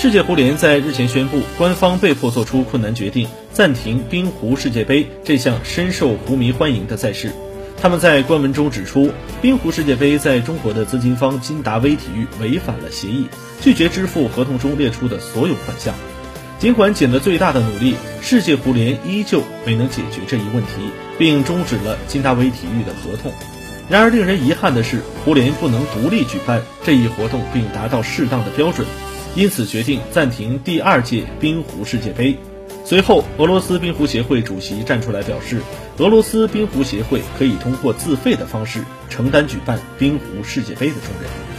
世界胡联在日前宣布，官方被迫做出困难决定，暂停冰壶世界杯这项深受胡迷欢迎的赛事。他们在官文中指出，冰壶世界杯在中国的资金方金达威体育违反了协议，拒绝支付合同中列出的所有款项。尽管尽了最大的努力，世界胡联依旧没能解决这一问题，并终止了金达威体育的合同。然而令人遗憾的是，胡联不能独立举办这一活动并达到适当的标准，因此决定暂停第二届冰壶世界杯。随后，俄罗斯冰壶协会主席站出来表示，俄罗斯冰壶协会可以通过自费的方式承担举办冰壶世界杯的重任。